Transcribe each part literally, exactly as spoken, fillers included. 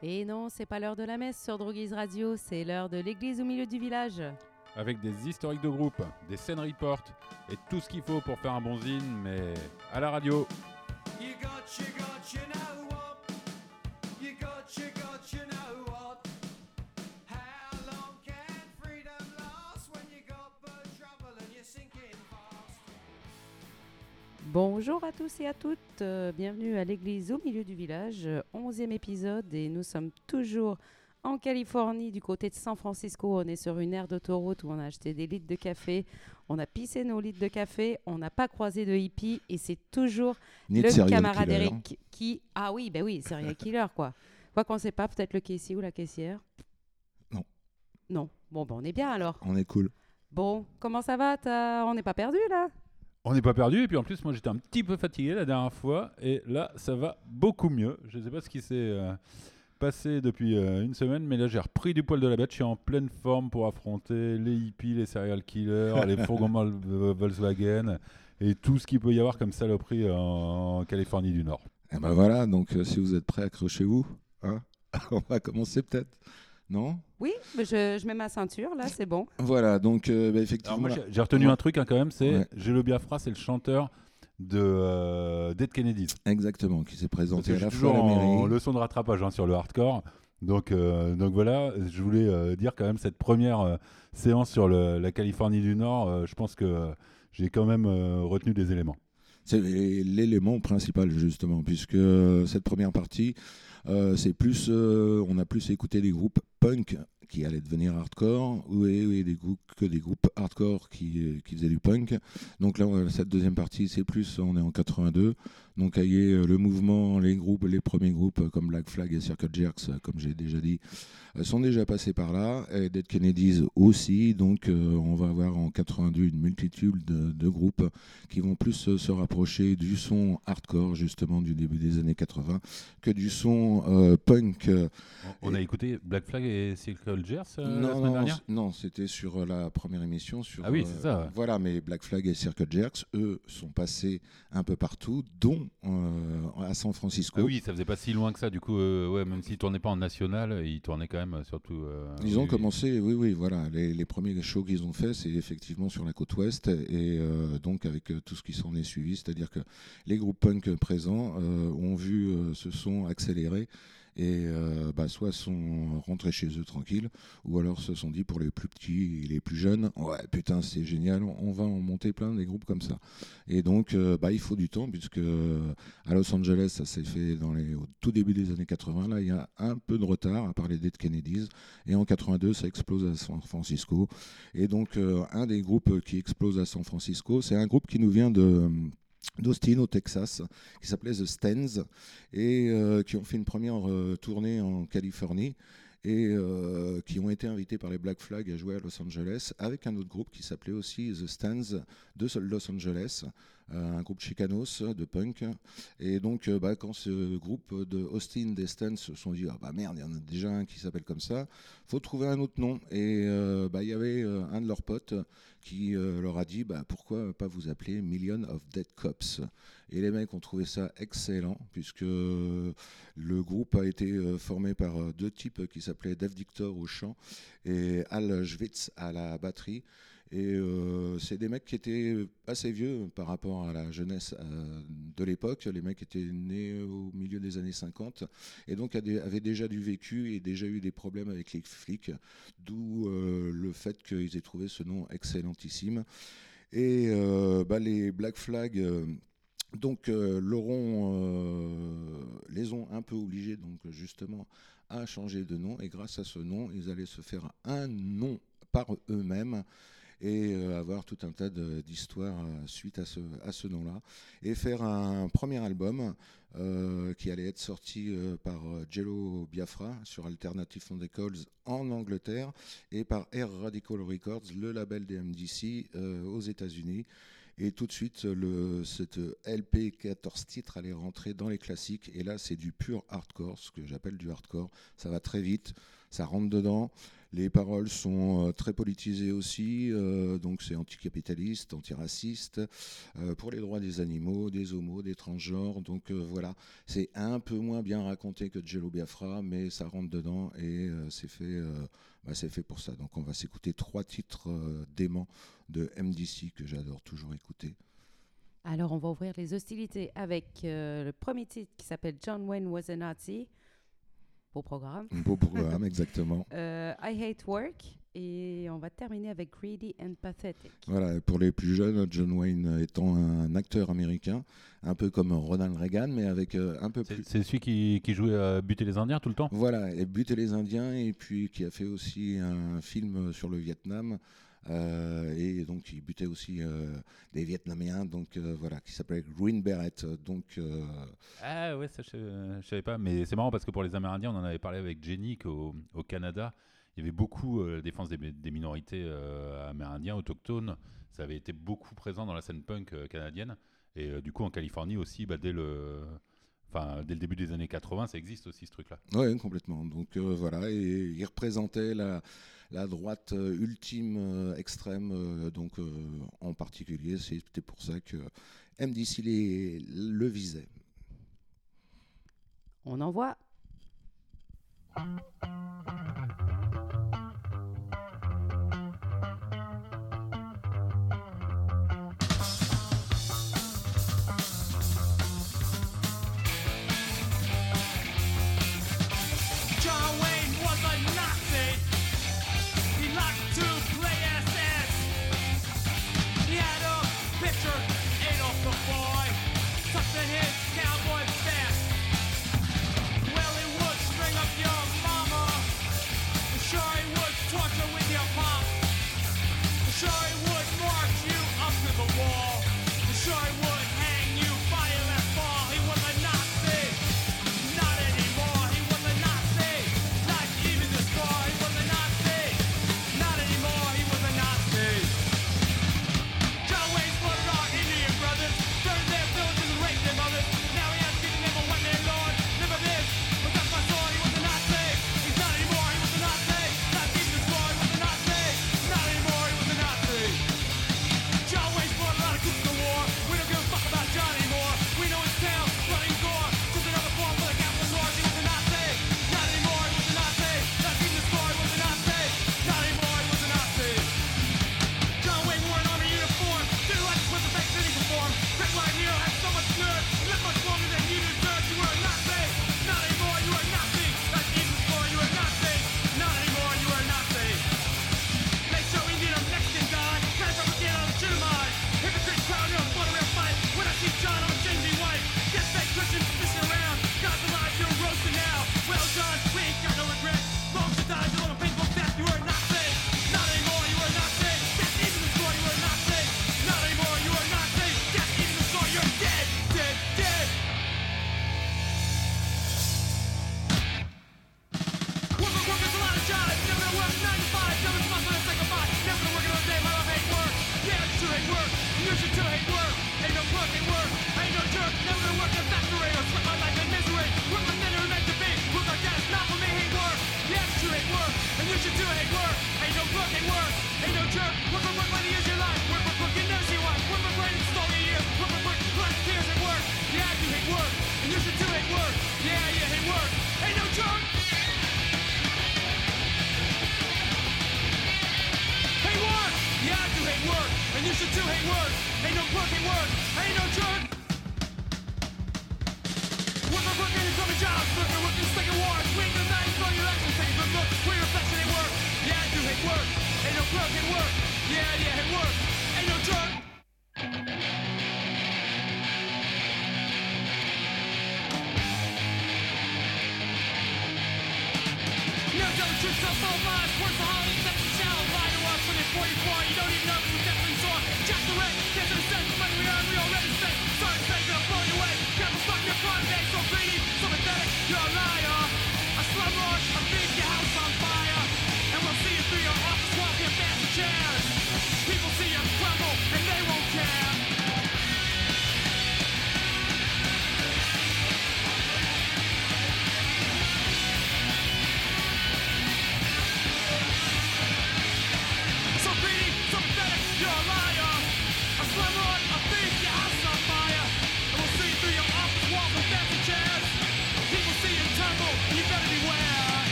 Et non, c'est pas l'heure de la messe sur Drugiz Radio, c'est l'heure de l'église au milieu du village. Avec des historiques de groupe, des scènes report et tout ce qu'il faut pour faire un bon zine, mais à la radio. You got, you got, you know what? You got, you got, you know what? How long can freedom last when you got bird trouble and you're sinking fast? Bonjour à tous et à toutes, euh, bienvenue à l'église au milieu du village, onzième épisode, et nous sommes toujours en Californie, du côté de San Francisco. On est sur une aire d'autoroute où on a acheté des litres de café, on a pissé nos litres de café, on n'a pas croisé de hippie, et c'est toujours Ni le camarade killer. Eric qui... Ah oui, ben oui, serial killer, quoi. Quoi qu'on ne sait pas, peut-être le caissier ou la caissière. Non. Non. Bon, ben on est bien alors. On est cool. Bon, comment ça va t'as... On n'est pas perdu là ? On n'est pas perdu, et puis en plus, moi j'étais un petit peu fatigué la dernière fois, et là, ça va beaucoup mieux. Je ne sais pas ce qui s'est... Euh... passé depuis euh, une semaine, mais là j'ai repris du poil de la bête, je suis en pleine forme pour affronter les hippies, les serial killers, les fourgons Volkswagen et tout ce qu'il peut y avoir comme saloperie en, en Californie du Nord. Et ben voilà, donc euh, si vous êtes prêts, accrochez-vous, hein. On va commencer peut-être, non ? Oui, mais je, je mets ma ceinture, là c'est bon. Voilà, donc euh, bah, effectivement... Alors moi, j'ai, j'ai retenu ouais. un truc hein, quand même, c'est ouais. Jello Biafra, c'est le chanteur de euh, Dead Kennedys. Exactement, qui s'est présenté à la fois à la mairie. En leçon de rattrapage hein, sur le hardcore. Donc, euh, donc voilà, je voulais euh, dire quand même cette première euh, séance sur le, la Californie du Nord, euh, je pense que euh, j'ai quand même euh, retenu des éléments. C'est l'élément principal justement, puisque cette première partie, euh, c'est plus, euh, on a plus écouté des groupes punk qui allaient devenir hardcore, oui, oui, des groupes, que des groupes hardcore qui, qui faisaient du punk. Donc là, cette deuxième partie, c'est plus, on est en quatre-vingt-deux, donc ayez le mouvement, les groupes, les premiers groupes comme Black Flag et Circle Jerks, comme j'ai déjà dit, sont déjà passés par là, et Dead Kennedys aussi, donc euh, on va avoir en quatre-vingt-deux une multitude de, de groupes qui vont plus se rapprocher du son hardcore, justement, du début des années quatre-vingt, que du son euh, punk. On, on a écouté Black Flag et Circle Jerks euh, la semaine dernière ? Non, c'était sur la première émission. Sur, ah oui, c'est ça. Euh, voilà, mais Black Flag et Circle Jerks, eux, sont passés un peu partout, dont Euh, à San Francisco. Ah oui, ça faisait pas si loin que ça, du coup, euh, ouais, même s'ils tournaient pas en national, ils tournaient quand même euh, surtout. Euh, ils ont oui, commencé, oui, oui, voilà. Les, les premiers shows qu'ils ont fait, c'est effectivement sur la côte ouest, et euh, donc avec tout ce qui s'en est suivi, c'est-à-dire que les groupes punk présents euh, ont vu euh, se sont accélérés. Et euh, bah, soit sont rentrés chez eux tranquilles, ou alors se sont dit pour les plus petits et les plus jeunes, ouais putain c'est génial, on va en monter plein des groupes comme ça. Et donc euh, bah, il faut du temps, puisque à Los Angeles ça s'est fait dans les, au tout début des années quatre-vingt, là il y a un peu de retard à part les Dead Kennedys, et en quatre-vingt-deux ça explose à San Francisco. Et donc euh, un des groupes qui explose à San Francisco, c'est un groupe qui nous vient de... d'Austin au Texas, qui s'appelait The Stands, et euh, qui ont fait une première euh, tournée en Californie, et euh, qui ont été invités par les Black Flag à jouer à Los Angeles avec un autre groupe qui s'appelait aussi The Stands de Los Angeles, euh, un groupe chicanos de punk. Et donc euh, bah, quand ce groupe de Austin des Stands se sont dit ah bah merde, il y en a déjà un qui s'appelle comme ça, faut trouver un autre nom, et euh, bah, y avait euh, un de leurs potes qui euh, leur a dit bah, pourquoi pas vous appeler Million of Dead Cops. Et les mecs ont trouvé ça excellent, puisque le groupe a été formé par deux types qui s'appelaient Dave Dictor au chant et Al Schwitz à la batterie. Et euh, c'est des mecs qui étaient assez vieux par rapport à la jeunesse euh, de l'époque. Les mecs étaient nés au milieu des années cinquante, et donc avaient déjà du vécu et déjà eu des problèmes avec les flics, d'où euh, le fait qu'ils aient trouvé ce nom excellentissime. Et euh, bah, les Black Flag... Euh, Donc euh, euh, les ont un peu obligés donc, justement à changer de nom, et grâce à ce nom, ils allaient se faire un nom par eux-mêmes et euh, avoir tout un tas de, d'histoires euh, suite à ce, à ce nom-là, et faire un premier album euh, qui allait être sorti euh, par Jello Biafra sur Alternative Tentacles en Angleterre et par R Radical Records, le label des M D C euh, aux États-Unis. Et tout de suite, le, cette L P quatorze titres allait rentrer dans les classiques. Et là, c'est du pur hardcore, ce que j'appelle du hardcore. Ça va très vite, ça rentre dedans. Les paroles sont euh, très politisées aussi, euh, donc c'est anticapitaliste, antiraciste, euh, pour les droits des animaux, des homos, des transgenres, donc euh, voilà. C'est un peu moins bien raconté que Jello Biafra, mais ça rentre dedans et euh, c'est fait, euh, bah, c'est fait pour ça. Donc on va s'écouter trois titres euh, déments de M D C que j'adore toujours écouter. Alors on va ouvrir les hostilités avec euh, le premier titre qui s'appelle « John Wayne was a Nazi ». Beau programme. Beau programme, exactement. Euh, I Hate Work. Et on va terminer avec Greedy and Pathetic. Voilà, pour les plus jeunes, John Wayne étant un acteur américain, un peu comme Ronald Reagan, mais avec un peu c'est, plus... C'est celui qui, qui jouait à buter les Indiens tout le temps. Voilà, et buter les Indiens, et puis qui a fait aussi un film sur le Vietnam. Euh, et donc il butait aussi euh, des Vietnamiens, donc euh, voilà, qui s'appelait Green Beret. Donc euh... ah ouais, ça je, je savais pas, mais c'est marrant parce que pour les Amérindiens, on en avait parlé avec Jenny qu'au au Canada, il y avait beaucoup euh, la défense des, des minorités euh, amérindiennes autochtones. Ça avait été beaucoup présent dans la scène punk euh, canadienne et euh, du coup en Californie aussi, bah, dès le Enfin, dès le début des années quatre-vingts, ça existe aussi ce truc-là. Oui, complètement. Donc euh, voilà, et il représentait la, la droite ultime, euh, extrême. Euh, donc euh, en particulier, c'était pour ça que M D C les, le visait. On envoie.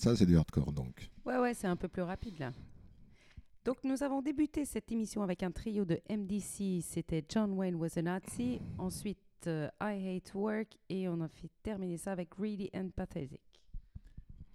ça c'est du hardcore donc. Ouais ouais, c'est un peu plus rapide là. Donc nous avons débuté cette émission avec un trio de M D C, c'était John Wayne Was a Nazi, ensuite euh, I Hate Work et on a fait terminer ça avec Really and Pathetic.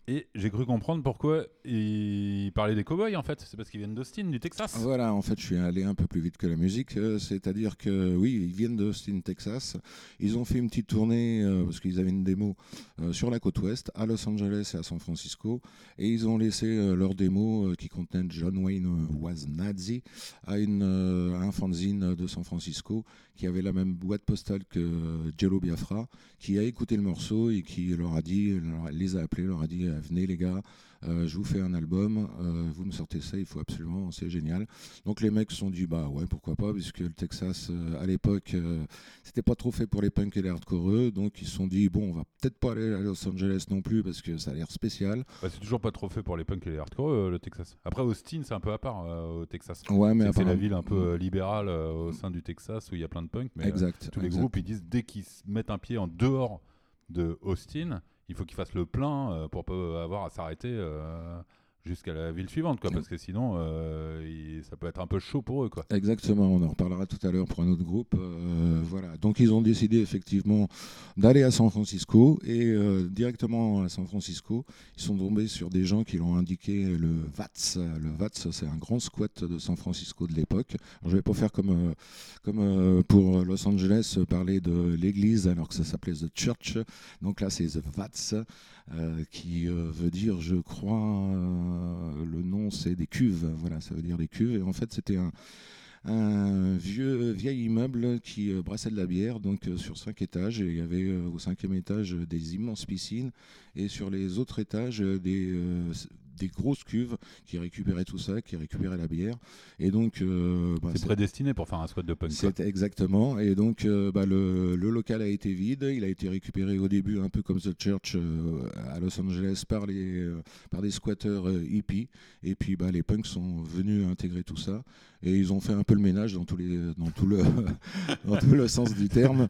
Et j'ai cru comprendre pourquoi ils parlaient des cow-boys en fait, c'est parce qu'ils viennent d'Austin, du Texas. Voilà, en fait je suis allé un peu plus vite que la musique, euh, c'est-à-dire que oui, ils viennent d'Austin, Texas. Ils ont fait une petite tournée, euh, parce qu'ils avaient une démo euh, sur la côte ouest, à Los Angeles et à San Francisco, et ils ont laissé euh, leur démo euh, qui contenait John Wayne euh, Was Nazi à, une, euh, à un fanzine de San Francisco qui avait la même boîte postale que euh, Jello Biafra, qui a écouté le morceau et qui leur a dit, leur, les a appelés, leur a dit « Venez les gars, euh, je vous fais un album, euh, vous me sortez ça, il faut absolument, c'est génial. » Donc les mecs se sont dit « Bah ouais, pourquoi pas, puisque le Texas, euh, à l'époque, euh, c'était pas trop fait pour les punks et les hardcoreux. » Donc ils se sont dit « Bon, on va peut-être pas aller à Los Angeles non plus, parce que ça a l'air spécial. Bah, » C'est toujours pas trop fait pour les punks et les hardcoreux, euh, le Texas. Après, Austin, c'est un peu à part euh, au Texas. Ouais, mais c'est, apparemment... c'est la ville un peu libérale euh, au sein du Texas, où il y a plein de punks. Mais exact, euh, tous les exact. groupes, ils disent dès qu'ils mettent un pied en dehors de Austin... Il faut qu'ils fassent le plein pour pas avoir à s'arrêter jusqu'à la ville suivante, quoi, parce que sinon euh, ça peut être un peu chaud pour eux, quoi. Exactement, on en reparlera tout à l'heure pour un autre groupe. Euh, voilà. Donc ils ont décidé effectivement d'aller à San Francisco et euh, directement à San Francisco, ils sont tombés sur des gens qui leur ont indiqué le V A T S. Le V A T S, c'est un grand squat de San Francisco de l'époque. Alors, je vais pas faire comme, euh, comme euh, pour Los Angeles, parler de l'église alors que ça s'appelait The Church. Donc là, c'est The V A T S euh, qui euh, veut dire, je crois... Euh, le nom c'est des cuves, voilà, ça veut dire des cuves, et en fait c'était un, un vieux, vieil immeuble qui euh, brassait de la bière, donc euh, sur cinq étages, et il y avait euh, au cinquième étage euh, des immenses piscines, et sur les autres étages euh, des... Euh, des grosses cuves qui récupéraient tout ça, qui récupéraient la bière. Et donc, euh, bah, c'est, c'est prédestiné pour faire un squat de punk. C'est exactement. Et donc, euh, bah, le, le local a été vide. Il a été récupéré au début, un peu comme The Church euh, à Los Angeles, par, les, euh, par des squatteurs euh, hippies. Et puis, bah, les punks sont venus intégrer tout ça. Et ils ont fait un peu le ménage dans, tous les, dans, tout, le, dans tout le sens du terme,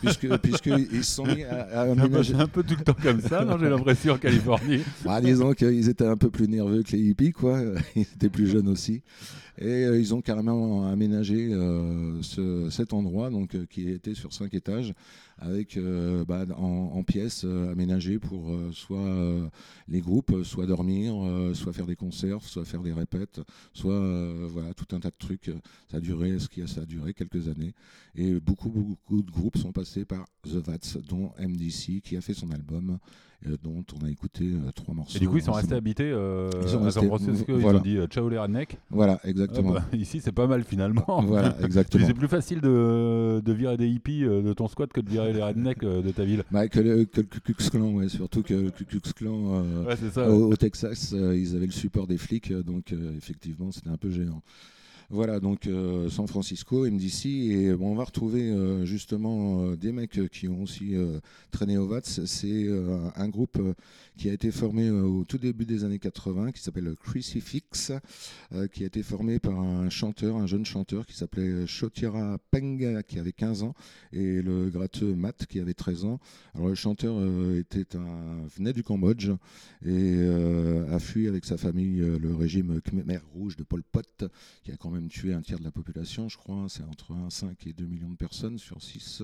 puisque, puisqu'ils se sont mis à, à aménager... Un peu tout le temps comme ça, non, j'ai l'impression, en Californie. Bah, disons qu'ils étaient un peu plus nerveux que les hippies, quoi. Ils étaient plus jeunes aussi. Et euh, ils ont carrément aménagé euh, ce, cet endroit, donc, euh, qui était sur cinq étages, avec, euh, bah, en, en pièces euh, aménagées pour euh, soit euh, les groupes, soit dormir, euh, soit faire des concerts, soit faire des répètes, soit euh, voilà, tout un tas de trucs. Ça a duré, ce qui a, ça a duré quelques années. Et beaucoup, beaucoup de groupes sont passés par The V A T S, dont M D C, qui a fait son album, euh, dont on a écouté euh, trois morceaux. Et du coup, ils sont restés habités euh, ils sont à San Francisco, voilà. Ils ont dit euh, « Ciao les rednecks ». Voilà, exactement. Euh, bah, ici c'est pas mal finalement. Voilà, exactement. C'est plus facile de, de virer des hippies de ton squat que de virer les rednecks de ta ville. Bah, que le Ku Klux Klan, ouais, surtout que le Ku Klux Klan euh, ouais, c'est ça, ouais. au, au Texas, euh, ils avaient le support des flics, donc euh, effectivement c'était un peu gênant. Voilà, donc euh, San Francisco, M D C, et bon, on va retrouver euh, justement euh, des mecs qui ont aussi euh, traîné au V A T S. C'est euh, un groupe euh, qui a été formé euh, au tout début des années quatre-vingts, qui s'appelle Crucifix, euh, qui a été formé par un chanteur, un jeune chanteur qui s'appelait Chotira Penga, qui avait quinze ans, et le gratteux Mad, qui avait treize ans. Alors le chanteur euh, était un, venait du Cambodge et euh, a fui avec sa famille euh, le régime Khmer Rouge de Pol Pot, qui a quand même tuer un tiers de la population, je crois, c'est entre un, cinq et deux millions de personnes sur six.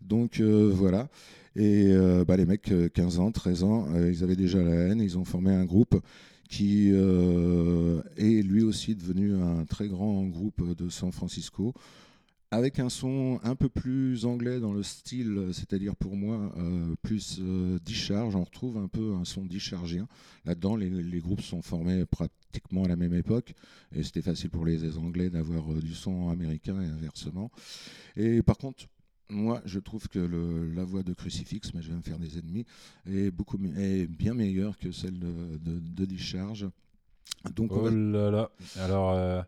Donc euh, voilà. Et euh, bah, les mecs, quinze ans, treize ans, euh, ils avaient déjà la haine, ils ont formé un groupe qui euh, est lui aussi devenu un très grand groupe de San Francisco, avec un son un peu plus anglais dans le style, c'est-à-dire pour moi euh, plus euh, Discharge. On retrouve un peu un son dischargien. Là-dedans, les, les groupes sont formés pratiquement à la même époque, et c'était facile pour les Anglais d'avoir euh, du son américain et inversement. Et par contre, moi, je trouve que le, la voix de Crucifix, mais je vais me faire des ennemis, est, beaucoup, est bien meilleure que celle de, de, de Discharge. Donc, oh va... là là. Alors. Euh...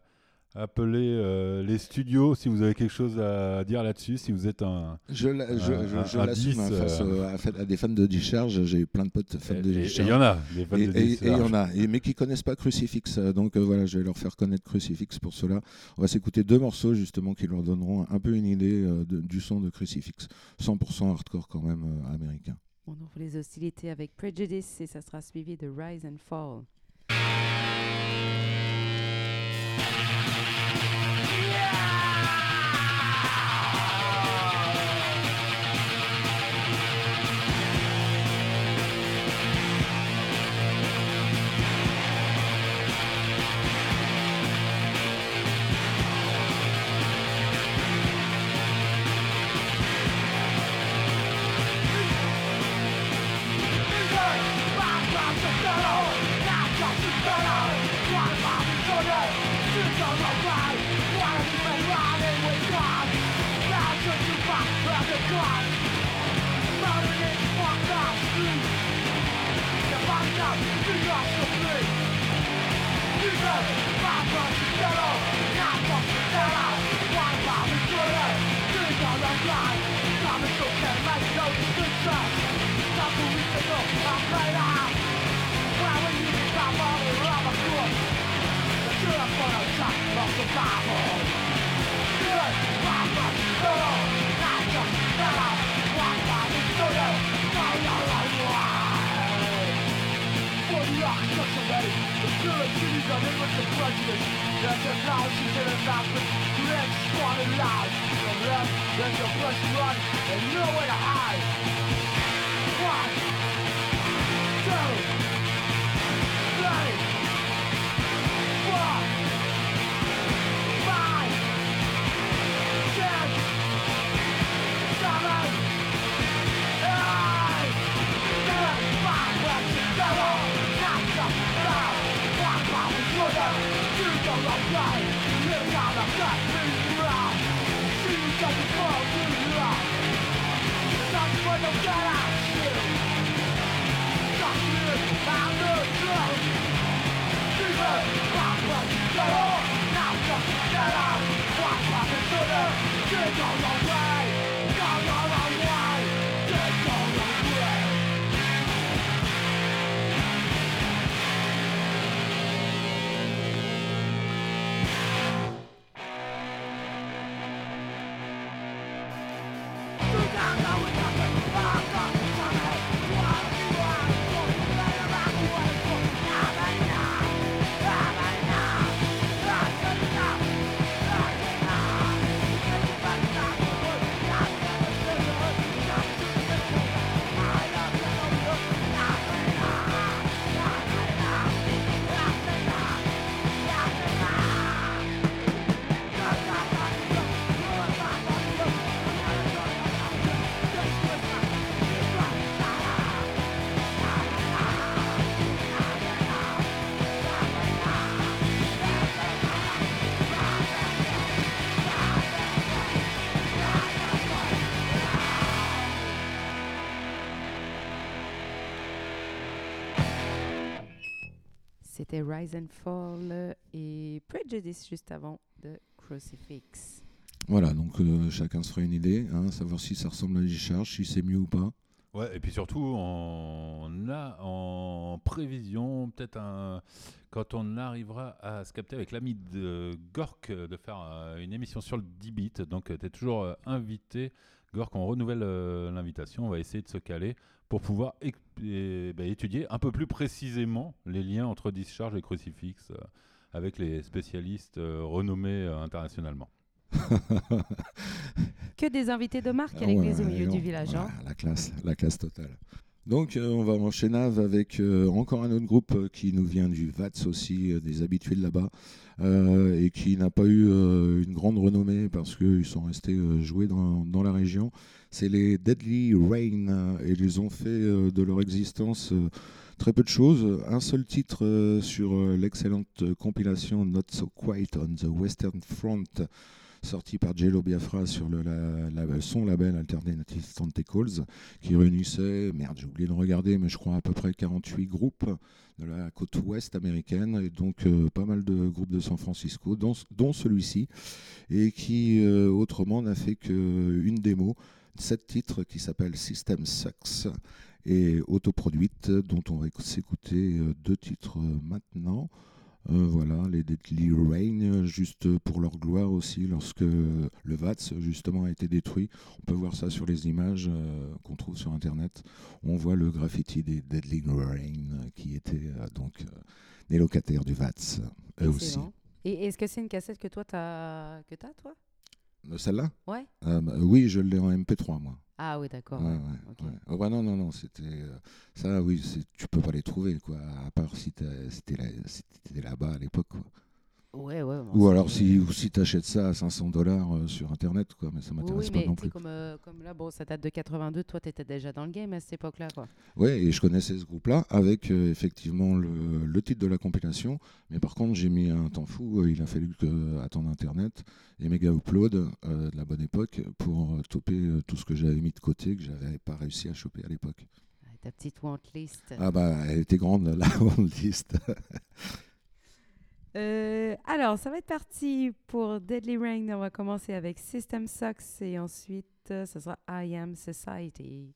Appelez euh, les studios si vous avez quelque chose à dire là-dessus, si vous êtes un... Je, la, un, je, un, je un l'assume à, face, euh, à, à des fans de Discharge, j'ai plein de potes fans et, de Discharge. Et il y en a, des fans et, de Discharge. Et il y en a, et, mais qui ne connaissent pas Crucifix, donc euh, voilà, je vais leur faire connaître Crucifix pour cela. On va s'écouter deux morceaux justement qui leur donneront un peu une idée euh, de, du son de Crucifix, cent pour cent hardcore quand même euh, américain. On ouvre les hostilités avec Prejudice et ça sera suivi de Rise and Fall. C'était Rise and Fall et Prejudice juste avant de Crucifix. Voilà, donc euh, chacun se fera une idée, hein, savoir si ça ressemble à Discharge, si c'est mieux ou pas. Ouais, et puis surtout, on a en prévision, peut-être un, quand on arrivera à se capter avec l'ami de Gork, de faire euh, une émission sur le dix bits, donc euh, tu es toujours euh, invité. Gork, on renouvelle euh, l'invitation, on va essayer de se caler pour pouvoir é- é- bah, étudier un peu plus précisément les liens entre Discharge et Crucifix euh, avec les spécialistes euh, renommés euh, internationalement. Que des invités de marque avec ouais, les au milieu du village. Voilà, hein. La classe, la classe totale. Donc euh, on va enchaîner avec euh, encore un autre groupe qui nous vient du V A T S aussi, euh, des habitués de là-bas, euh, et qui n'a pas eu euh, une grande renommée parce qu'ils sont restés euh, jouer dans, dans la région. C'est les Deadly Rain, et ils ont fait euh, de leur existence euh, très peu de choses. Un seul titre euh, sur euh, l'excellente compilation Not So Quiet On The Western Front, sorti par Jello Biafra sur le, la, la, son label Alternative Tentacles, qui réunissait, merde j'ai oublié de regarder, mais je crois à peu près quarante-huit groupes de la côte ouest américaine, et donc euh, pas mal de groupes de San Francisco, dont, dont celui-ci, et qui euh, autrement n'a fait qu'une démo, sept titres, qui s'appelle System Sucks, et autoproduite, dont on va s'écouter deux titres maintenant. Euh, voilà, les Deadly Rain, juste pour leur gloire aussi, lorsque le VATS justement a été détruit. On peut voir ça sur les images euh, qu'on trouve sur internet. On voit le graffiti des Deadly Rain qui étaient euh, donc euh, des locataires du VATS, eux aussi. Et est-ce que c'est une cassette que toi t'as, que t'as toi ? Celle-là ? Ouais. Euh, bah, oui, je l'ai en M P trois, moi. Ah oui, d'accord. Ouais, ouais, ouais, okay. ouais. Oh, bah, non, non, non, c'était... Euh, ça, oui, c'est, tu peux pas les trouver, quoi, à part si t'es si là, si là-bas à l'époque, quoi. Ouais, ouais. Bon, ou alors, si, ou si t'achètes ça à cinq cents dollars euh, sur Internet, quoi, mais ça m'intéresse oui, oui, pas non plus. Comme, euh, comme là, bon, ça date de quatre-vingt-deux, toi, t'étais déjà dans le game à cette époque-là, quoi. Ouais, et je connaissais ce groupe-là avec, euh, effectivement, le, le titre de la compilation, mais par contre, j'ai mis un temps fou, euh, il a fallu que, euh, attendre Internet, les méga uploads euh, de la bonne époque pour euh, toper euh, tout ce que j'avais mis de côté, que j'avais pas réussi à choper à l'époque. Ta petite want list. Ah bah, elle était grande, la want list. Euh, alors, ça va être parti pour Deadly Rain. On va commencer avec System Sucks et ensuite, euh, ça sera I Am Society.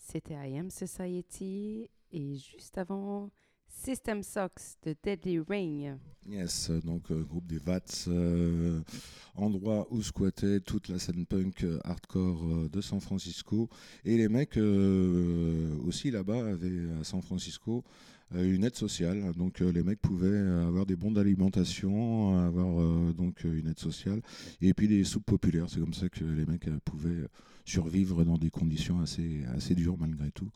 C'était I Am Society et juste avant System Sucks de Deadly Rain. Yes, donc euh, groupe des VATS, euh, endroit où squattait toute la scène punk euh, hardcore euh, de San Francisco. Et les mecs euh, aussi là-bas avaient à San Francisco euh, une aide sociale. Donc euh, les mecs pouvaient avoir des bons d'alimentation, avoir euh, donc une aide sociale et puis des soupes populaires. C'est comme ça que les mecs euh, pouvaient survivre dans des conditions assez, assez dures malgré tout.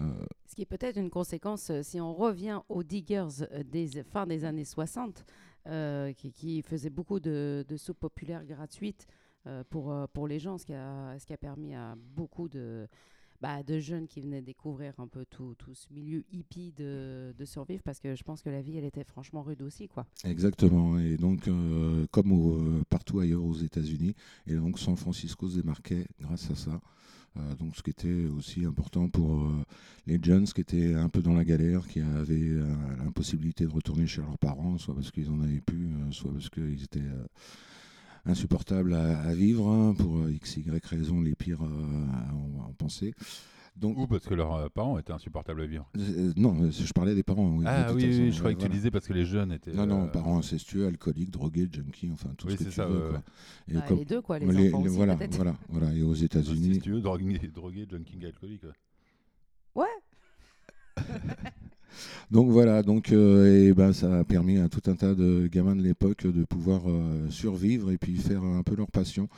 Euh, Ce qui est peut-être une conséquence, euh, si on revient aux Diggers euh, des euh, fins des années soixante, euh, qui, qui faisaient beaucoup de, de soupes populaires gratuites euh, pour, euh, pour les gens, ce qui a, ce qui a permis à beaucoup de, bah, de jeunes qui venaient découvrir un peu tout, tout ce milieu hippie de, de survivre, parce que je pense que la vie, elle était franchement rude aussi, quoi. Exactement, et donc euh, comme au, euh, partout ailleurs aux États-Unis, et donc San Francisco se démarquait grâce à ça. Euh, donc ce qui était aussi important pour euh, les jeunes qui étaient un peu dans la galère, qui avaient euh, l'impossibilité de retourner chez leurs parents, soit parce qu'ils en avaient plus, euh, soit parce qu'ils étaient euh, insupportables à, à vivre, hein, pour euh, x, y raisons les pires euh, à, en, à en penser. Donc, ou parce que leurs euh, parents étaient insupportables à vivre. Euh, non, je parlais des parents. Oui, ah oui, oui, oui, je croyais que voilà. Tu disais parce que les jeunes étaient... Non, non, euh... parents incestueux, alcooliques, drogués, junkies, enfin tout oui, ce que tu ça, veux. Euh... Quoi. Et bah, comme... Les deux, quoi, les, les enfants les, aussi, voilà, peut-être. Voilà, voilà, et aux États-Unis... Incestueux, drogués, junkies, alcooliques. Ouais. Donc voilà, donc, euh, et ben, ça a permis à tout un tas de gamins de l'époque de pouvoir euh, survivre et puis faire un peu leur passion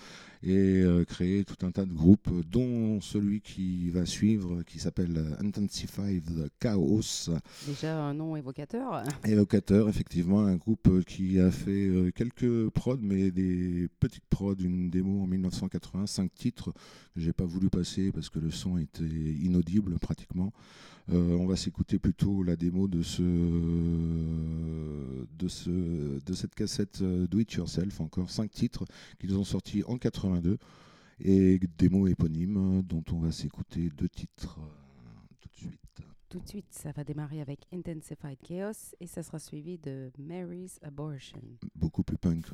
et euh, créer tout un tas de groupes, dont celui qui va suivre, qui s'appelle Intensify the Chaos. Déjà un nom évocateur. Évocateur, effectivement, un groupe qui a fait quelques prods, mais des petites prods, une démo en dix-neuf cent quatre-vingt, cinq titres que j'ai pas voulu passer parce que le son était inaudible pratiquement. Euh, on va s'écouter plutôt la démo de ce, de ce, de cette cassette Do It Yourself, encore cinq titres qu'ils ont sortis en quatre-vingt-deux et démo éponyme dont on va s'écouter deux titres tout de suite. Tout de suite, ça va démarrer avec Intensified Chaos et ça sera suivi de Mary's Abortion. Beaucoup plus punk.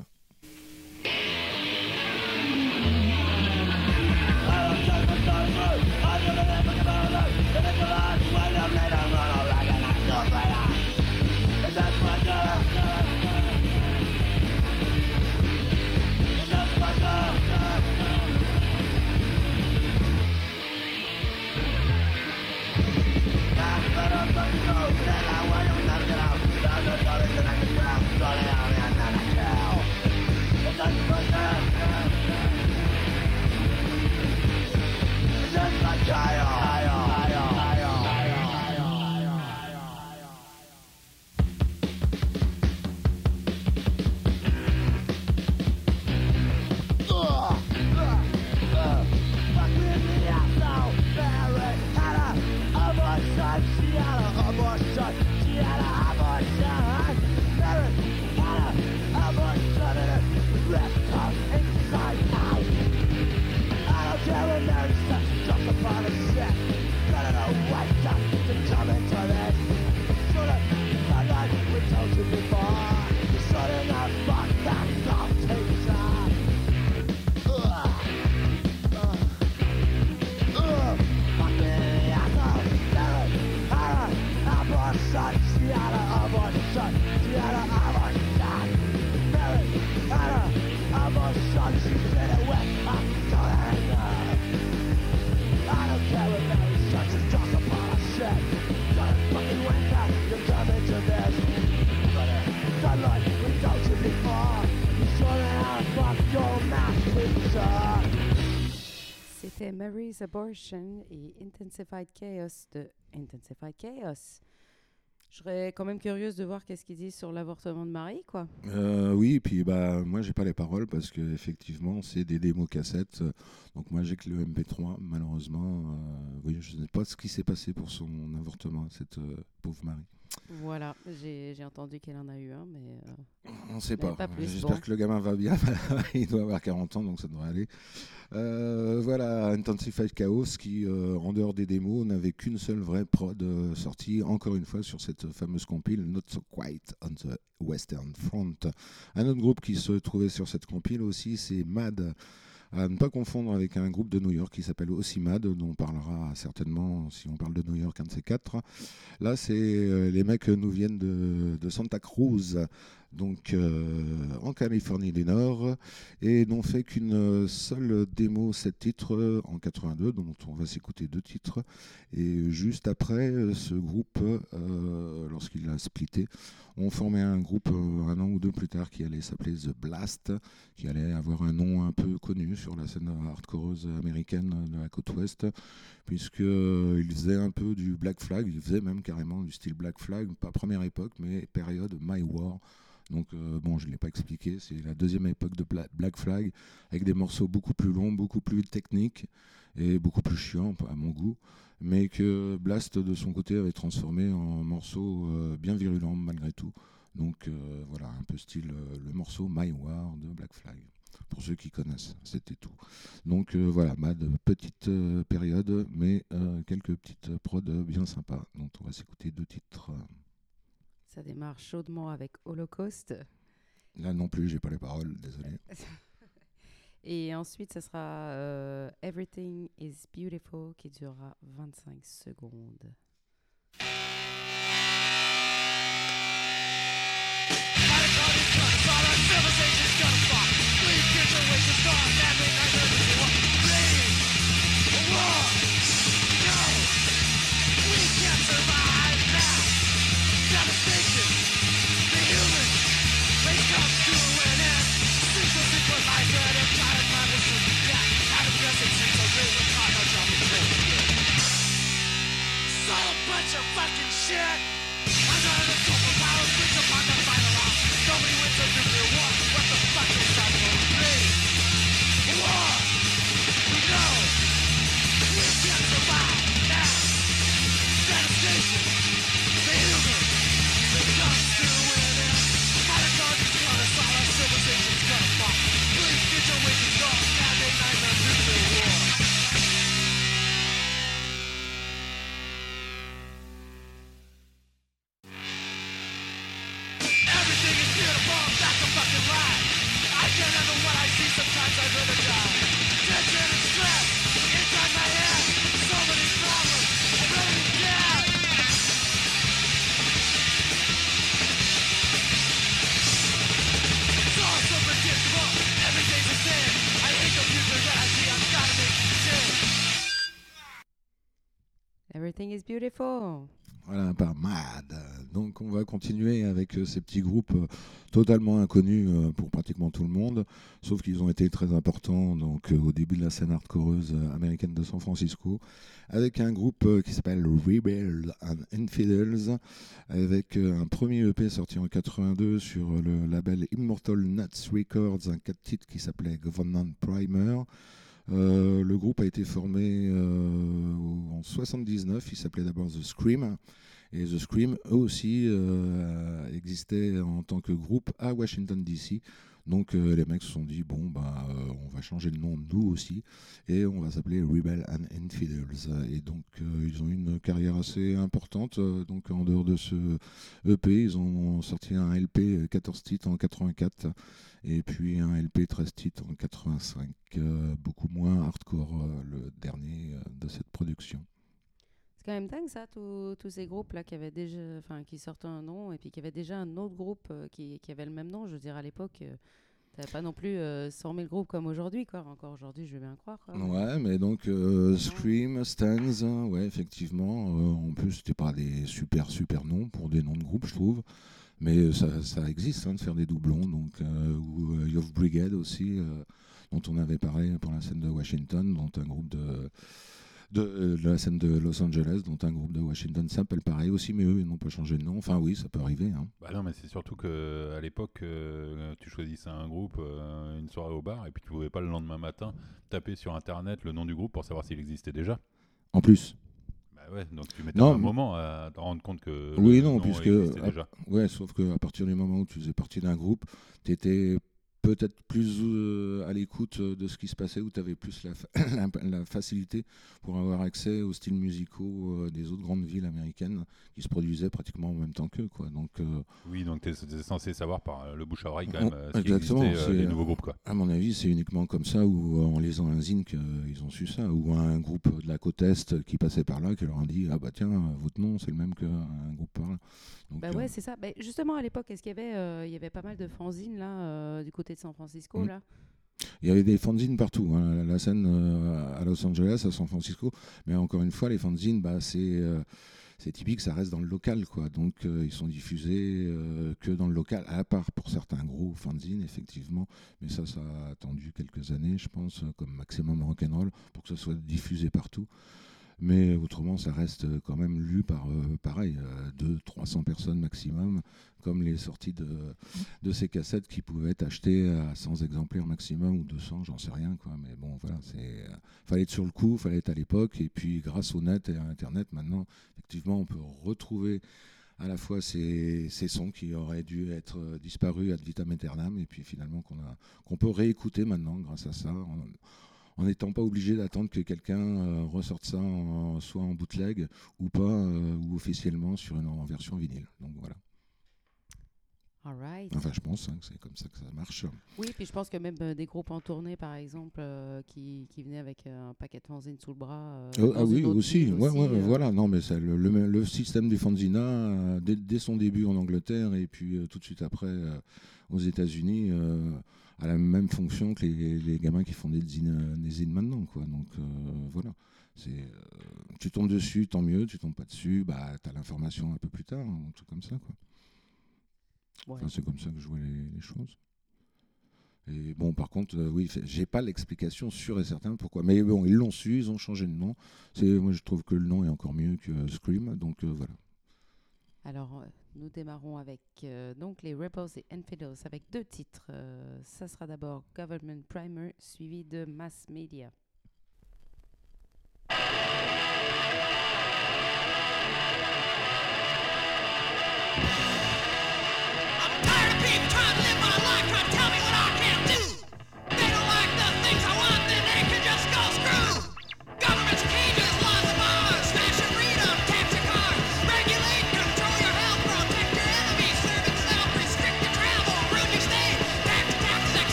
C'était Mary's Abortion et Intensified Chaos de Intensified Chaos. Je serais quand même curieuse de voir qu'est-ce qu'ils disent sur l'avortement de Marie, quoi. Euh, oui, et puis bah, moi, j'ai pas les paroles parce qu'effectivement, c'est des démos cassettes. Donc moi, j'ai que le M P trois, malheureusement. Euh, oui, je ne sais pas ce qui s'est passé pour son avortement, cette euh, pauvre Marie. Voilà, j'ai, j'ai entendu qu'elle en a eu un, mais... Euh, on ne sait pas. pas J'espère bon. que le gamin va bien. Il doit avoir quarante ans, donc ça devrait aller. Euh, voilà, Intensified Chaos, qui, euh, en dehors des démos, n'avait qu'une seule vraie prod euh, sortie, encore une fois, sur cette fameuse compile, Not So Quiet On The Western Front. Un autre groupe qui se trouvait sur cette compile aussi, c'est Mad, à ne pas confondre avec un groupe de New York qui s'appelle aussi Mad, dont on parlera certainement si on parle de New York, un de ces quatre. Là, c'est euh, les mecs nous viennent de, de Santa Cruz, donc euh, en Californie du Nord, et n'ont fait qu'une seule démo, sept titres, en quatre-vingt-deux, dont on va s'écouter deux titres. Et juste après, ce groupe, euh, lorsqu'il a splitté, on formait un groupe un an ou deux plus tard qui allait s'appeler The Blast, qui allait avoir un nom un peu connu sur la scène hardcoreuse américaine de la côte ouest, puisqu'il faisait un peu du Black Flag, il faisait même carrément du style Black Flag, pas première époque, mais période My War. Donc euh, bon, je ne l'ai pas expliqué, c'est la deuxième époque de Black Flag, avec des morceaux beaucoup plus longs, beaucoup plus techniques et beaucoup plus chiants à mon goût, mais que Blast de son côté avait transformé en morceaux euh, bien virulents malgré tout. Donc euh, voilà, un peu style euh, le morceau My War de Black Flag, pour ceux qui connaissent, c'était tout. Donc euh, voilà, Mad, petite euh, période, mais euh, quelques petites prods bien sympas, dont on va s'écouter deux titres. Ça démarre chaudement avec Holocaust. Là non plus, j'ai pas les paroles, désolé. Et ensuite, ça sera euh, Everything is Beautiful qui durera vingt-cinq secondes. piece of fucking shit. I'm not a super power, bitch, I'm on the final round. Nobody wins a nuclear war. What the fuck is that gonna be? War! We know! We can't survive now! Devastation! The human! The cops do it in! Mitochondria is gonna solve our civilization's gonna fall. Please get your witches off, now they might have nuclear war. Everything is beautiful. Voilà, par Mad. Donc on va continuer avec ces petits groupes totalement inconnus pour pratiquement tout le monde, sauf qu'ils ont été très importants donc au début de la scène hardcoreuse américaine de San Francisco, avec un groupe qui s'appelle Rebels and Infidels, avec un premier E P sorti en quatre-vingt-deux sur le label Immortal Nuts Records, un quatre titres qui s'appelait Government Primer. Euh, le groupe a été formé euh, en soixante-dix-neuf, il s'appelait d'abord The Scream, et The Scream eux aussi euh, existait en tant que groupe à Washington D C, donc euh, les mecs se sont dit bon bah euh, on va changer de nom nous aussi et on va s'appeler Rebel and Infidels, et donc euh, ils ont eu une carrière assez importante, euh, donc en dehors de ce E P ils ont sorti un L P quatorze titres en quatre-vingt-quatre et puis un L P treize titres en quatre-vingt-cinq, euh, beaucoup moins hardcore euh, le dernier euh, de cette production. C'est quand même dingue ça, tous ces groupes-là qui, avaient déjà, qui sortaient un nom et puis qui avaient déjà un autre groupe euh, qui, qui avait le même nom. Je veux dire, à l'époque, euh, tu n'avais pas non plus euh, cent mille groupes comme aujourd'hui, quoi. Encore aujourd'hui, je vais bien croire. Quoi. Ouais, mais donc euh, Scream, Stans, ouais, effectivement. Euh, en plus, c'était pas des super, super noms pour des noms de groupes, je trouve. Mais ça, ça existe, hein, de faire des doublons. Donc, euh, ou euh, Youth Brigade aussi, euh, dont on avait parlé pour la scène de Washington, dont un groupe de... De, euh, de la scène de Los Angeles, dont un groupe de Washington s'appelle pareil aussi, mais eux ils n'ont pas changé de nom. Enfin oui, ça peut arriver. Hein. Bah non, mais c'est surtout que à l'époque, euh, tu choisissais un groupe, euh, une soirée au bar, et puis tu pouvais pas le lendemain matin taper sur internet le nom du groupe pour savoir s'il existait déjà. En plus. Bah ouais, donc tu mettais non, un mais... moment à te rendre compte que. Oui, le non, nom puisque. À... Déjà. Ouais, sauf que à partir du moment où tu faisais partie d'un groupe, t'étais peut-être plus euh, à l'écoute de ce qui se passait, où tu avais plus la, fa- la facilité pour avoir accès aux styles musicaux euh, des autres grandes villes américaines qui se produisaient pratiquement en même temps qu'eux, quoi. Donc, euh, oui, donc tu es censé savoir par le bouche à oreille quand même euh, ce qui existait, euh, les nouveaux groupes, quoi. À mon avis, c'est uniquement comme ça, ou en lisant un zine qu'ils ont su ça, ou un groupe de la côte Est qui passait par là, qui leur a dit « Ah bah tiens, votre nom, c'est le même qu'un groupe par là. » Donc, bah ouais, euh, c'est ça. Bah, justement, à l'époque, est-ce qu'il y avait, euh, il y avait pas mal de fanzines là, euh, du côté de San Francisco, mmh. là. Il y avait des fanzines partout, hein. La scène euh, à Los Angeles, à San Francisco, mais encore une fois, les fanzines, bah, c'est, euh, c'est typique, ça reste dans le local, quoi. Donc euh, ils sont diffusés euh, que dans le local, à part pour certains gros fanzines, effectivement, mais ça, ça a attendu quelques années, je pense, comme maximum rock'n'roll, pour que ça soit diffusé partout. Mais autrement, ça reste quand même lu par, euh, pareil, euh, deux cents à trois cents personnes maximum, comme les sorties de, de ces cassettes qui pouvaient être achetées à cent exemplaires maximum, ou deux cents, j'en sais rien, quoi. Mais bon, voilà, c'est, euh, fallait être sur le coup, fallait être à l'époque. Et puis, grâce au net et à Internet, maintenant, effectivement, on peut retrouver à la fois ces, ces sons qui auraient dû être disparus ad vitam aeternam, et puis finalement qu'on, a, qu'on peut réécouter maintenant grâce à ça. On, en n'étant pas obligé d'attendre que quelqu'un euh, ressorte ça en, soit en bootleg ou pas, euh, ou officiellement sur une en version vinyle. Donc voilà. All right. Enfin, je pense hein, que c'est comme ça que ça marche. Oui, puis je pense que même euh, des groupes en tournée, par exemple, euh, qui, qui venaient avec euh, un paquet de fanzines sous le bras. Euh, euh, ah oui, aussi. Ouais, aussi ouais, euh... Voilà. Non, mais ça, le, le, le système du fanzina, euh, dès, dès son début en Angleterre et puis euh, tout de suite après euh, aux États-Unis. Euh, à la même fonction que les, les gamins qui font des zines, des zines maintenant, quoi. Donc euh, voilà, c'est, euh, tu tombes dessus, tant mieux, tu tombes pas dessus, bah, t'as l'information un peu plus tard, un truc comme ça, quoi. Ouais. Enfin, c'est comme ça que je vois les, les choses. Et bon, par contre, euh, oui, j'ai pas l'explication sûre et certaine pourquoi. Mais bon, ils l'ont su, ils ont changé de nom. C'est, moi, je trouve que le nom est encore mieux que euh, Scream, donc euh, voilà. Alors, nous démarrons avec euh, donc les Rebels et Infidels avec deux titres. Euh, ça sera d'abord Government Primer, suivi de Mass Media.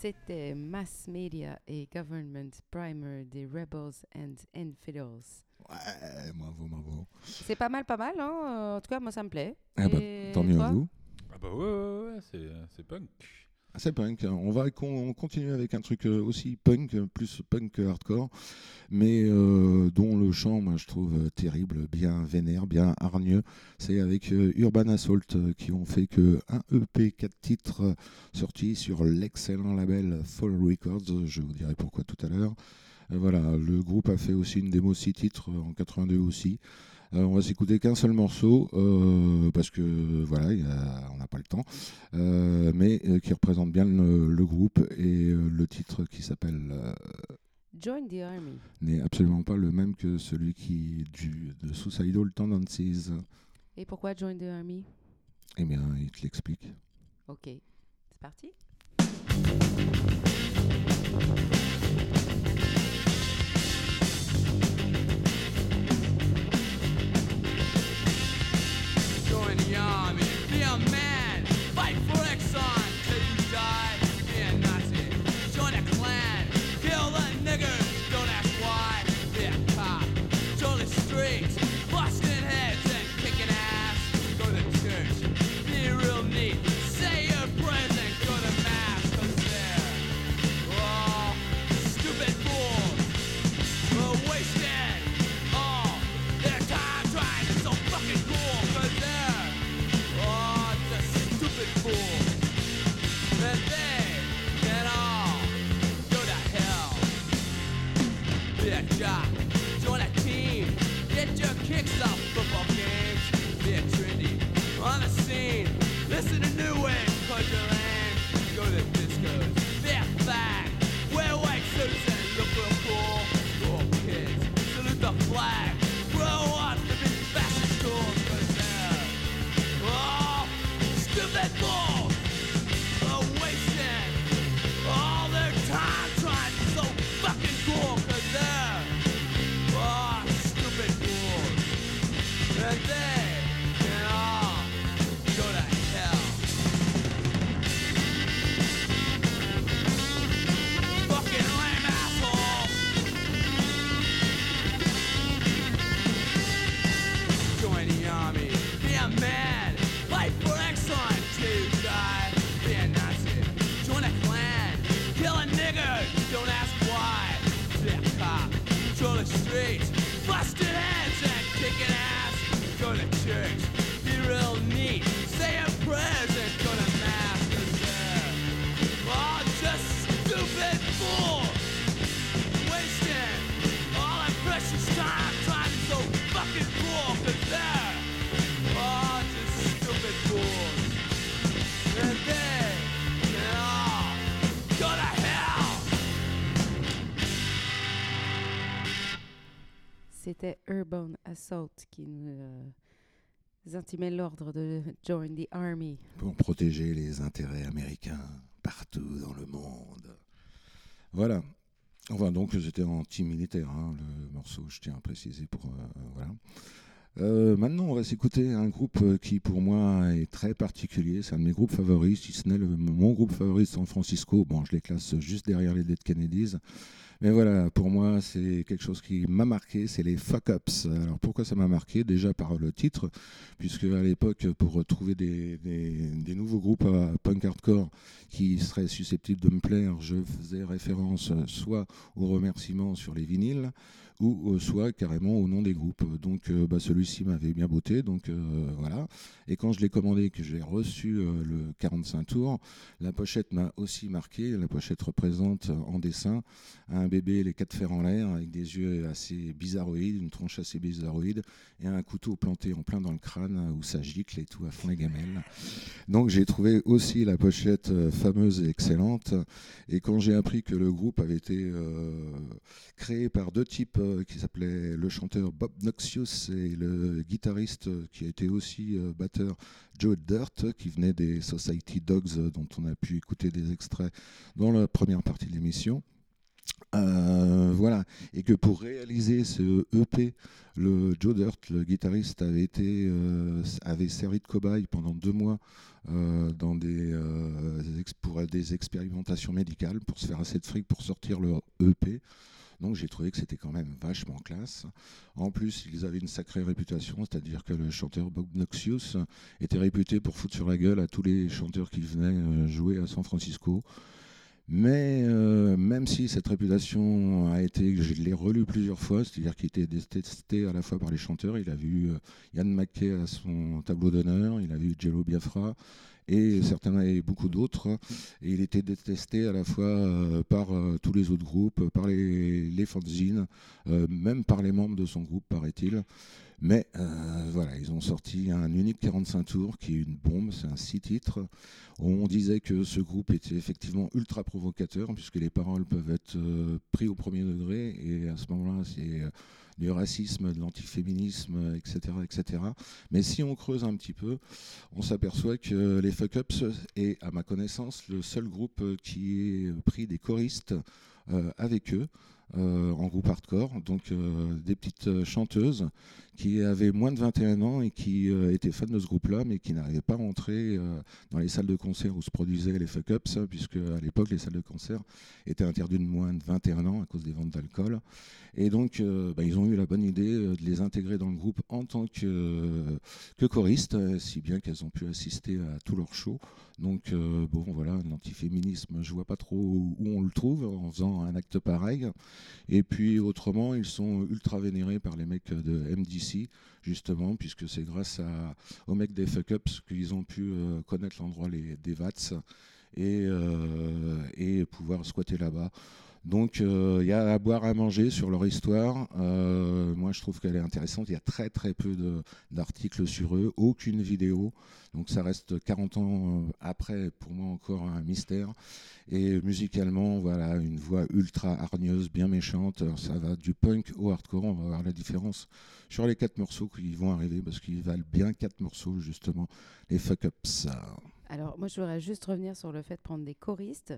C'était Mass Media et Government Primer des Rebels and Infidels. Ouais, bravo, bravo. C'est pas mal, pas mal, hein. En tout cas, moi, ça me plaît. Ah bah, tant mieux à vous. Ah bah ouais, ouais, ouais, c'est, c'est punk. Ah, c'est punk. On va con- on continue avec un truc aussi punk, plus punk hardcore, mais euh, dont le chant, moi, je trouve terrible, bien vénère, bien hargneux. C'est avec euh, Urban Assault qui ont fait que un E P, quatre titres sortis sur l'excellent label Fall Records. Je vous dirai pourquoi tout à l'heure. Euh, voilà, le groupe a fait aussi une démo six titres en quatre-vingt-deux aussi. Euh, on va s'écouter qu'un seul morceau euh, parce que voilà, y a, on n'a pas le temps, euh, mais euh, qui représente bien le, le groupe et euh, le titre qui s'appelle euh, Join the Army n'est absolument pas le même que celui qui du de Suicidal Tendencies. Et pourquoi Join the Army? Eh bien, il te l'explique. Ok, c'est parti. Join the army, be a man, fight for Exxon, till you die, be a Nazi, join a clan, kill the niggers, don't ask why, be a cop, join the streets, busting heads and kicking ass, go to church, be real neat, say your prayers and go to mass, cause they're all stupid fools, we're wasted all their time trying to so fucking cool, cause they're cool. That they can all go to hell. Be a jock, join a team, get your kicks off football games. Be a trendy, on the scene, listen to new waves, cause you're lame. Go to discos, be a fag, wear white suits and look real cool. School kids, salute the flag. C'était Urban Assault qui nous euh, intimait l'ordre de Join the Army. Pour protéger les intérêts américains partout dans le monde. Voilà. Enfin, donc, c'était anti-militaire, hein, le morceau, je tiens à préciser. Pour, euh, voilà. Euh, maintenant, on va s'écouter un groupe qui, pour moi, est très particulier. C'est un de mes groupes favoris, si ce n'est le, mon groupe favori de San Francisco. Bon, je les classe juste derrière les Dead Kennedys. Mais voilà, pour moi, c'est quelque chose qui m'a marqué, c'est les Fuck-Ups. Alors, pourquoi ça m'a marqué ? Déjà par le titre, puisque à l'époque, pour trouver des, des, des nouveaux groupes à punk hardcore qui seraient susceptibles de me plaire, je faisais référence soit aux remerciements sur les vinyles, ou soit carrément au nom des groupes. Donc euh, bah, celui-ci m'avait bien botté, donc euh, voilà. Et quand je l'ai commandé, que j'ai reçu euh, le quarante-cinq tours, la pochette m'a aussi marqué. La pochette représente euh, en dessin un bébé, les quatre fers en l'air, avec des yeux assez bizarroïdes, une tronche assez bizarroïde, et un couteau planté en plein dans le crâne, où ça gicle et tout à fond les gamelles. Donc j'ai trouvé aussi la pochette euh, fameuse et excellente. Et quand j'ai appris que le groupe avait été euh, créé par deux types qui s'appelait le chanteur Bob Noxious et le guitariste qui a été aussi batteur Joe Dirt, qui venait des Society Dogs dont on a pu écouter des extraits dans la première partie de l'émission. Euh, voilà, et que pour réaliser ce E P, le Joe Dirt, le guitariste, avait été euh, avait servi de cobaye pendant deux mois euh, dans des euh, pour des expérimentations médicales pour se faire assez de fric pour sortir le E P. Donc j'ai trouvé que c'était quand même vachement classe. En plus, ils avaient une sacrée réputation, c'est-à-dire que le chanteur Bob Noxious était réputé pour foutre sur la gueule à tous les chanteurs qui venaient jouer à San Francisco. Mais euh, même si cette réputation a été, je l'ai relu plusieurs fois, c'est-à-dire qu'il était détesté à la fois par les chanteurs, il a vu euh, Ian Mackay à son tableau d'honneur, il a vu Jello Biafra, et certains et beaucoup d'autres, et il était détesté à la fois euh, par euh, tous les autres groupes, par les, les fanzines, euh, même par les membres de son groupe, paraît-il. Mais euh, voilà, ils ont sorti un unique quarante-cinq tours qui est une bombe, c'est un six titres. On disait que ce groupe était effectivement ultra provocateur puisque les paroles peuvent être euh, prises au premier degré et à ce moment-là, c'est euh, du racisme, de l'antiféminisme, et cetera, et cetera. Mais si on creuse un petit peu, on s'aperçoit que les Fuck-Ups est, à ma connaissance, le seul groupe qui ait pris des choristes euh, avec eux. Euh, en groupe hardcore, donc euh, des petites chanteuses qui avaient moins de vingt et un ans et qui euh, étaient fans de ce groupe-là, mais qui n'arrivaient pas à entrer euh, dans les salles de concert où se produisaient les Fuck-Ups, puisque à l'époque les salles de concert étaient interdites de moins de vingt et un ans à cause des ventes d'alcool. Et donc euh, bah, ils ont eu la bonne idée de les intégrer dans le groupe en tant que, euh, que choristes, si bien qu'elles ont pu assister à tous leurs shows. Donc euh, bon voilà, l'antiféminisme, je vois pas trop où on le trouve en faisant un acte pareil. Et puis autrement, ils sont ultra vénérés par les mecs de M D C, justement, puisque c'est grâce à, aux mecs des Fuck-Ups qu'ils ont pu euh, connaître l'endroit les, des VATS et, euh, et pouvoir squatter là-bas. Donc il euh, y a à boire, à manger sur leur histoire. Euh, moi je trouve qu'elle est intéressante. Il y a très très peu de, d'articles sur eux, aucune vidéo. Donc ça reste quarante ans après, pour moi encore un mystère. Et musicalement, voilà, une voix ultra hargneuse, bien méchante. Alors, ça va du punk au hardcore. On va voir la différence sur les quatre morceaux qui vont arriver parce qu'ils valent bien quatre morceaux justement, les Fuck-Ups. Alors, moi, je voudrais juste revenir sur le fait de prendre des choristes.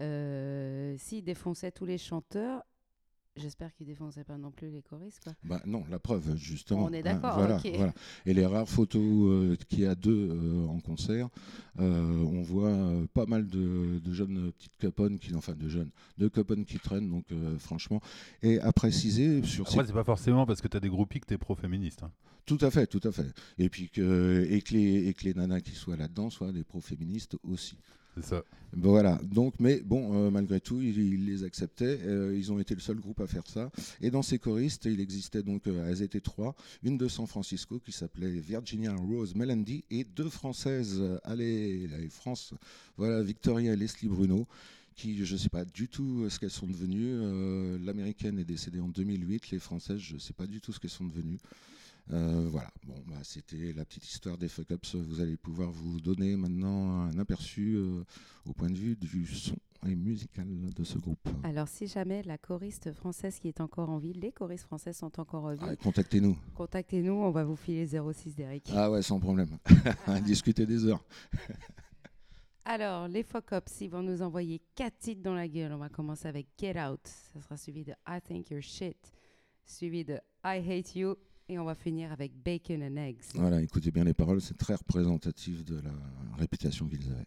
Euh, s'ils défonçaient tous les chanteurs, J'espère qu'ils ne défonçaient pas non plus les choristes, quoi. Bah non, la preuve, justement. On est d'accord, hein, voilà, ok. Voilà. Et les rares photos euh, qu'il y a d'eux euh, en concert, euh, on voit euh, pas mal de, de jeunes petites copones, qui, enfin de jeunes, de copones qui traînent, donc euh, franchement. Et à préciser... sur Après, ces... c'est pas forcément parce que tu as des groupies que tu es pro-féministe. Hein. Tout à fait, tout à fait. Et puis que, et que, les, et que les nanas qui soient là-dedans soient des pro-féministes aussi. Ça. Voilà, donc, mais bon, euh, malgré tout, ils, ils les acceptaient. Euh, ils ont été le seul groupe à faire ça. Et dans ces choristes, il existait donc, euh, elles étaient trois, une de San Francisco qui s'appelait Virginia Rose Melandi et deux françaises, euh, allez, allez, France, voilà, Victoria et Leslie Bruno, qui, je ne sais pas du tout ce qu'elles sont devenues. Euh, l'américaine est décédée en deux mille huit, les françaises, je ne sais pas du tout ce qu'elles sont devenues. Euh, voilà, bon, bah, c'était la petite histoire des fuck-ups. Vous allez pouvoir vous donner maintenant un aperçu euh, au point de vue du son et musical de ce groupe. Alors, si jamais la choriste française qui est encore en vie, les choristes françaises sont encore en vie, ah, contactez-nous. Contactez-nous, on va vous filer zéro six d'Eric. Ah ouais, sans problème. Ah. Discuter des heures. Alors, les fuck-ups, ils vont nous envoyer quatre titres dans la gueule. On va commencer avec Get Out. Ça sera suivi de I Think You're Shit, suivi de I Hate You. Et on va finir avec Bacon and Eggs. Voilà, écoutez bien les paroles, c'est très représentatif de la réputation qu'ils avaient.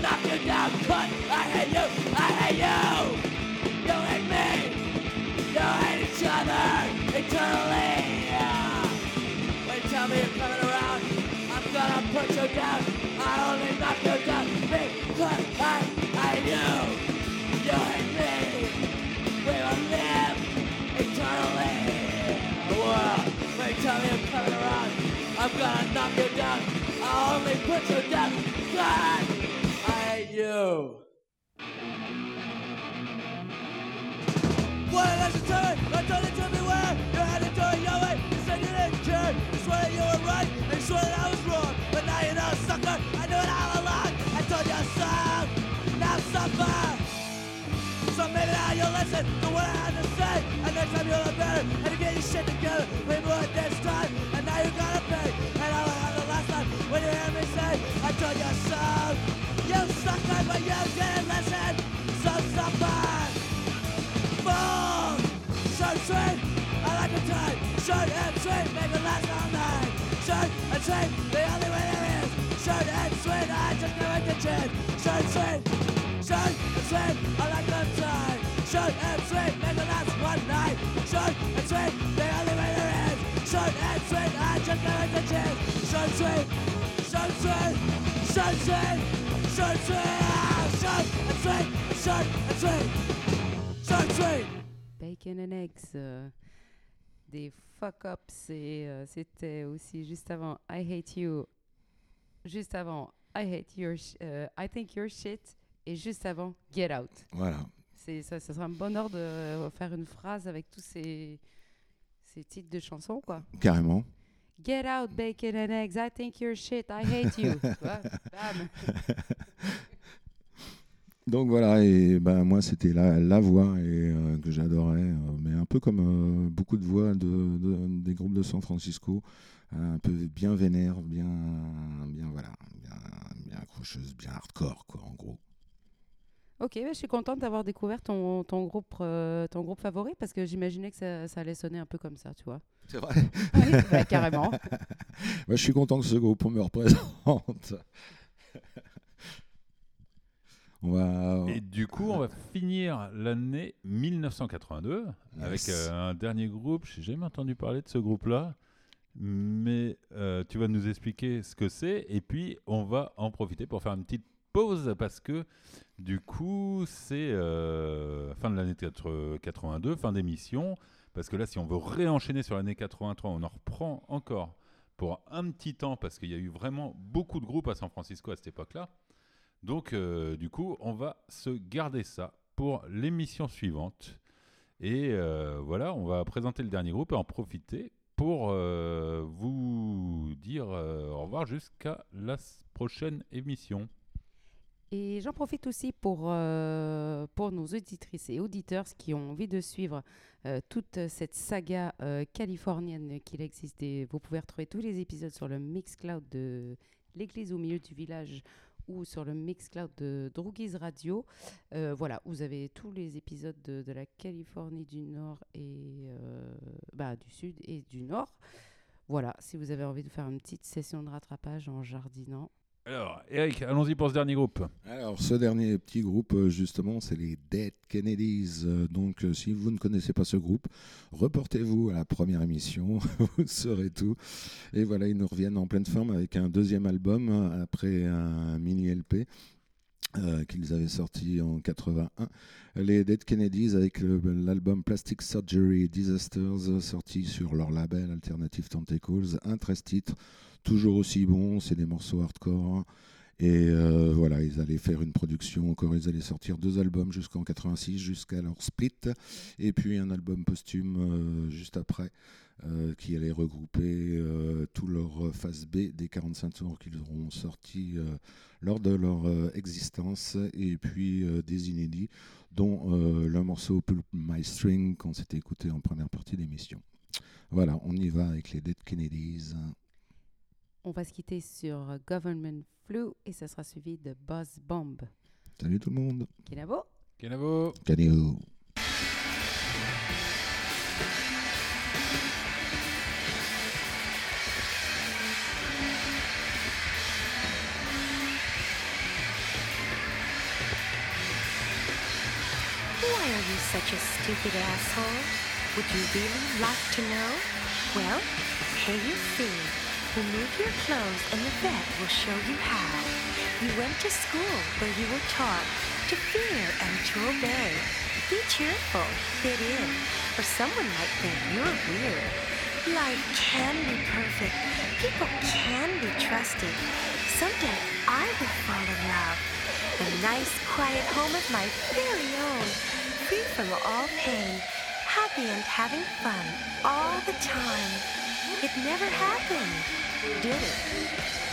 Knock you down, cut. I hate you, I hate you. You hate me. got me coming around. I'm gonna put you down. I only knock you down because I, I knew you and me. We will live eternally. The world may tell me I'm coming around. I'm gonna knock you down. I only put you down because I knew. What an extra turn, I told you to beware. You had to do it your way, you said you didn't care. You swore that you were right, and you swore that I was wrong. But now you know, sucker, I knew it all along. I told you so, now suffer. So maybe now you'll listen to what I had to say. And next time you'll know better, and you get your shit together. We moved this time, and now you gotta pay. And I will have the last time when you hear me say, I told you so. You sucker, but you didn't listen, so suffer. Short, sweet, I like the time. Short and sweet, make it last all night. Short and sweet, the only way there is. Short and sweet, I just never get shit. Short and sweet, short and sweet, I like the time. Short and sweet, make it last one night. Short and sweet, the only way there is. Short and sweet, I just never get shit. Short and sweet, short and sweet, short and sweet, short and sweet, short and sweet, short and sweet, short and sweet. Bacon and Eggs, euh, des Fuck-Ups, et euh, c'était aussi juste avant I Hate You, juste avant I Hate Your, sh- euh, I Think Your Shit, et juste avant Get Out. Voilà. C'est, ça, ça sera un bon ordre de euh, faire une phrase avec tous ces, ces titres de chansons, quoi. Carrément. Get Out, Bacon and Eggs, I Think Your Shit, I Hate You. Voilà. Bam. Donc voilà, et ben moi c'était la, la voix et, euh, que j'adorais, euh, mais un peu comme euh, beaucoup de voix de, de, des groupes de San Francisco, euh, un peu bien vénère, bien, bien, voilà, bien, bien accrocheuse, bien hardcore, quoi, en gros. Ok, bah, je suis contente d'avoir découvert ton, ton, groupe, euh, ton groupe favori, parce que j'imaginais que ça, ça allait sonner un peu comme ça, tu vois. C'est vrai. Oui, bah, carrément. Bah, je suis content que ce groupe me représente. On va... Et du coup, on va finir l'année mille neuf cent quatre-vingt-deux avec yes. euh, un dernier groupe. Je n'ai jamais entendu parler de ce groupe-là, mais euh, tu vas nous expliquer ce que c'est. Et puis, on va en profiter pour faire une petite pause parce que du coup, c'est euh, fin de l'année quatre-vingt-deux, fin d'émission. Parce que là, si on veut réenchaîner sur l'année quatre-vingt-trois, on en reprend encore pour un petit temps parce qu'il y a eu vraiment beaucoup de groupes à San Francisco à cette époque-là. Donc, euh, du coup, on va se garder ça pour l'émission suivante. Et euh, voilà, on va présenter le dernier groupe et en profiter pour euh, vous dire euh, au revoir jusqu'à la prochaine émission. Et j'en profite aussi pour, euh, pour nos auditrices et auditeurs qui ont envie de suivre euh, toute cette saga euh, californienne qu'il existe. Et vous pouvez retrouver tous les épisodes sur le Mixcloud de l'église au milieu du village ou sur le Mixcloud de Drugiz Radio. Euh, voilà, vous avez tous les épisodes de, de la Californie du Nord et euh, bah, du Sud et du Nord. Voilà, si vous avez envie de faire une petite session de rattrapage en jardinant. Alors, Eric, allons-y pour ce dernier groupe. Alors, ce dernier petit groupe, justement, c'est les Dead Kennedys. Donc, si vous ne connaissez pas ce groupe, reportez-vous à la première émission, vous saurez tout. Et voilà, ils nous reviennent en pleine forme avec un deuxième album après un mini-L P euh, qu'ils avaient sorti en quatre-vingt-un. Les Dead Kennedys avec le, l'album Plastic Surgery Disasters, sorti sur leur label Alternative Tentacles, un treize titres. Toujours aussi bon, c'est des morceaux hardcore. Et euh, voilà, ils allaient faire une production encore, ils allaient sortir deux albums jusqu'en quatre-vingt-six, jusqu'à leur split, et puis un album posthume euh, juste après, euh, qui allait regrouper euh, tout leur face B des quarante-cinq tours qu'ils auront sortis euh, lors de leur euh, existence, et puis euh, des inédits, dont euh, le morceau Pull My String qu'on s'était écouté en première partie d'émission. Voilà, on y va avec les Dead Kennedys. On va se quitter sur Government Flu et ça sera suivi de Buzz Bomb. Salut tout le monde. Kenavo. Kenavo. Kenavo. Why are you such a stupid asshole? Would you really like to know? Well, here you see. Remove your clothes and the vet will show you how. You went to school where you were taught to fear and to obey. Be cheerful, fit in, or someone might think you're weird. Life can be perfect. People can be trusted. Someday I will fall in love. A nice, quiet home of my very own. Free from all pain. Happy and having fun all the time. It never happened, did it.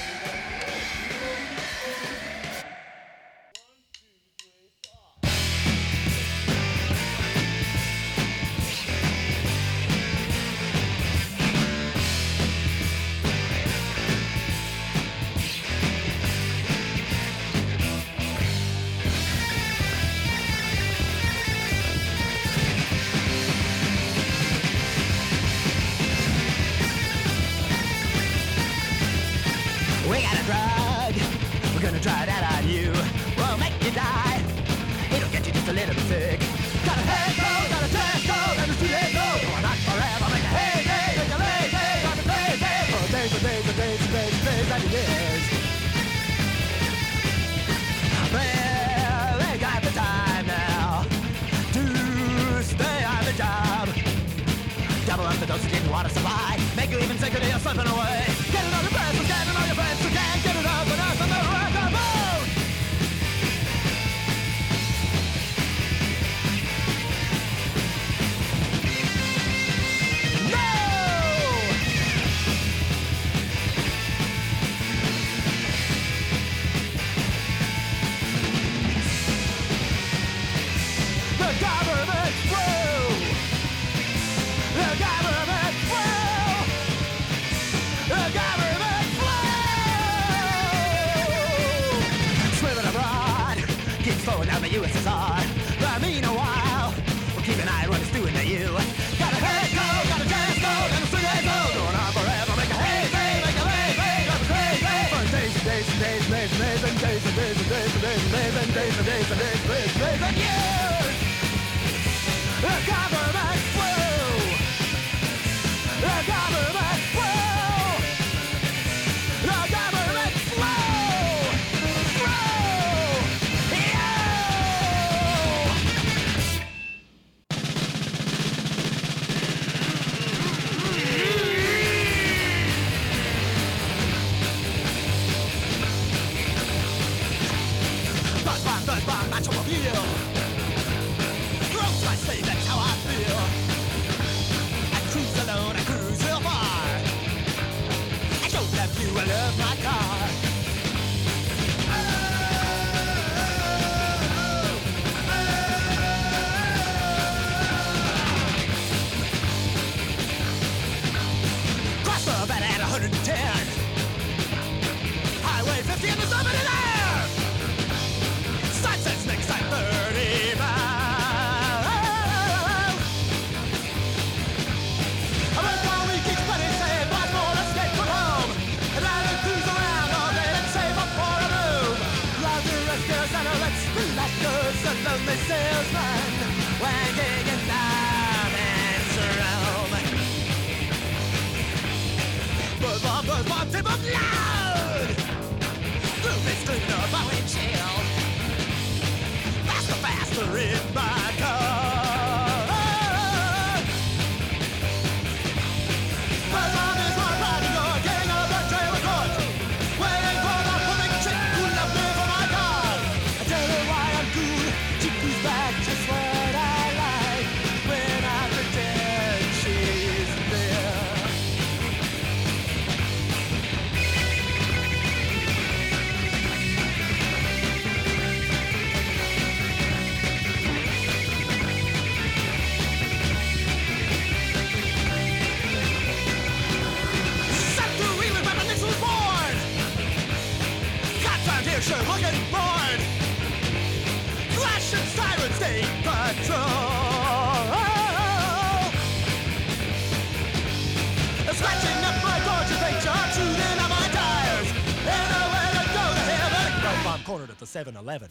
Cornered at the seven eleven.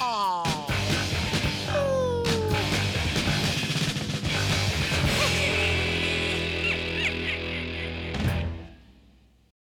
Oh.